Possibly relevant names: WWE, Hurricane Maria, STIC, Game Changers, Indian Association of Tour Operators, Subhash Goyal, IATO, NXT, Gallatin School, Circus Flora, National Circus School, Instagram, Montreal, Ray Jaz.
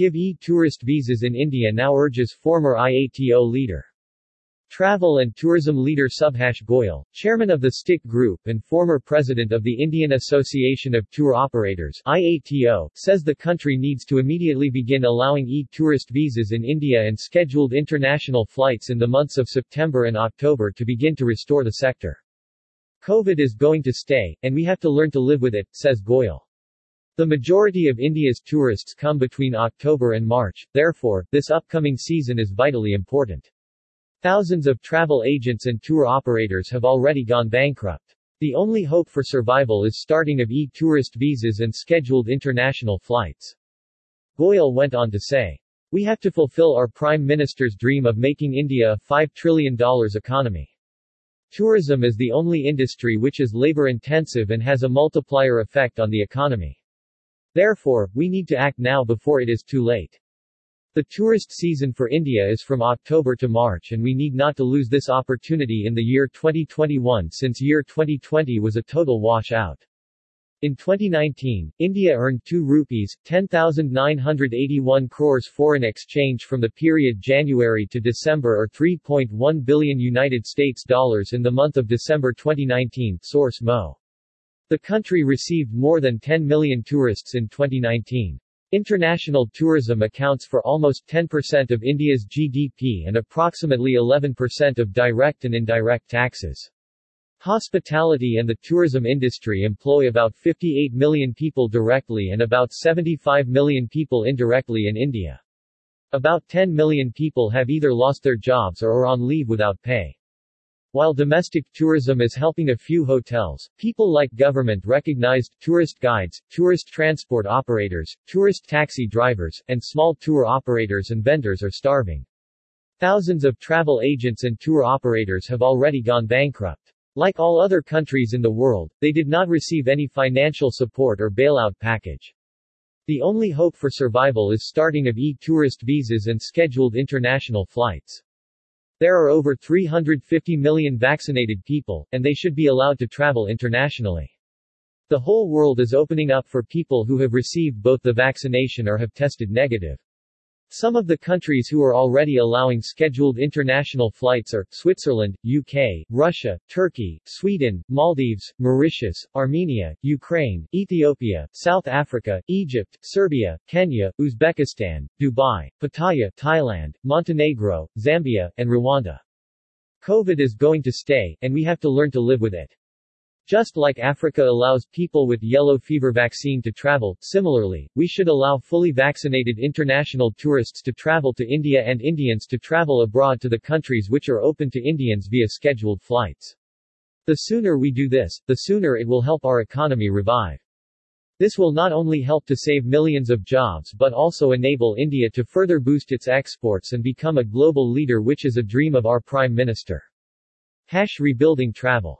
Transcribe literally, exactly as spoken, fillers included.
give e-tourist visas in India now urges former I A T O leader. Travel and tourism leader Subhash Goyal, chairman of the S T I C group and former president of the Indian Association of Tour Operators I A T O, says the country needs to immediately begin allowing e-tourist visas in India and scheduled international flights in the months of September and October to begin to restore the sector. COVID is going to stay, and we have to learn to live with it, says Goyal. The majority of India's tourists come between October and March, therefore, this upcoming season is vitally important. Thousands of travel agents and tour operators have already gone bankrupt. The only hope for survival is starting of e-tourist visas and scheduled international flights. Goyal went on to say, "We have to fulfill our Prime Minister's dream of making India a five trillion dollar economy. Tourism is the only industry which is labor-intensive and has a multiplier effect on the economy. Therefore, we need to act now before it is too late." The tourist season for India is from October to March, and we need not to lose this opportunity in the year twenty twenty-one, since year twenty twenty was a total washout. In twenty nineteen, India earned two rupees ten thousand nine hundred eighty-one crores foreign exchange from the period January to December, or three point one billion United States dollars in the month of December twenty nineteen, source M O. The country received more than ten million tourists in twenty nineteen. International tourism accounts for almost ten percent of India's G D P and approximately eleven percent of direct and indirect taxes. Hospitality and the tourism industry employ about fifty-eight million people directly and about seventy-five million people indirectly in India. About ten million people have either lost their jobs or are on leave without pay. While domestic tourism is helping a few hotels, people like government-recognized tourist guides, tourist transport operators, tourist taxi drivers, and small tour operators and vendors are starving. Thousands of travel agents and tour operators have already gone bankrupt. Like all other countries in the world, they did not receive any financial support or bailout package. The only hope for survival is starting of e-tourist visas and scheduled international flights. There are over three hundred fifty million vaccinated people, and they should be allowed to travel internationally. The whole world is opening up for people who have received both the vaccination or have tested negative. Some of the countries who are already allowing scheduled international flights are Switzerland, U K, Russia, Turkey, Sweden, Maldives, Mauritius, Armenia, Ukraine, Ethiopia, South Africa, Egypt, Serbia, Kenya, Uzbekistan, Dubai, Pattaya, Thailand, Montenegro, Zambia, and Rwanda. COVID is going to stay, and we have to learn to live with it. Just like Africa allows people with yellow fever vaccine to travel, similarly, we should allow fully vaccinated international tourists to travel to India and Indians to travel abroad to the countries which are open to Indians via scheduled flights. The sooner we do this, the sooner it will help our economy revive. This will not only help to save millions of jobs but also enable India to further boost its exports and become a global leader, which is a dream of our Prime Minister. Hash rebuilding travel.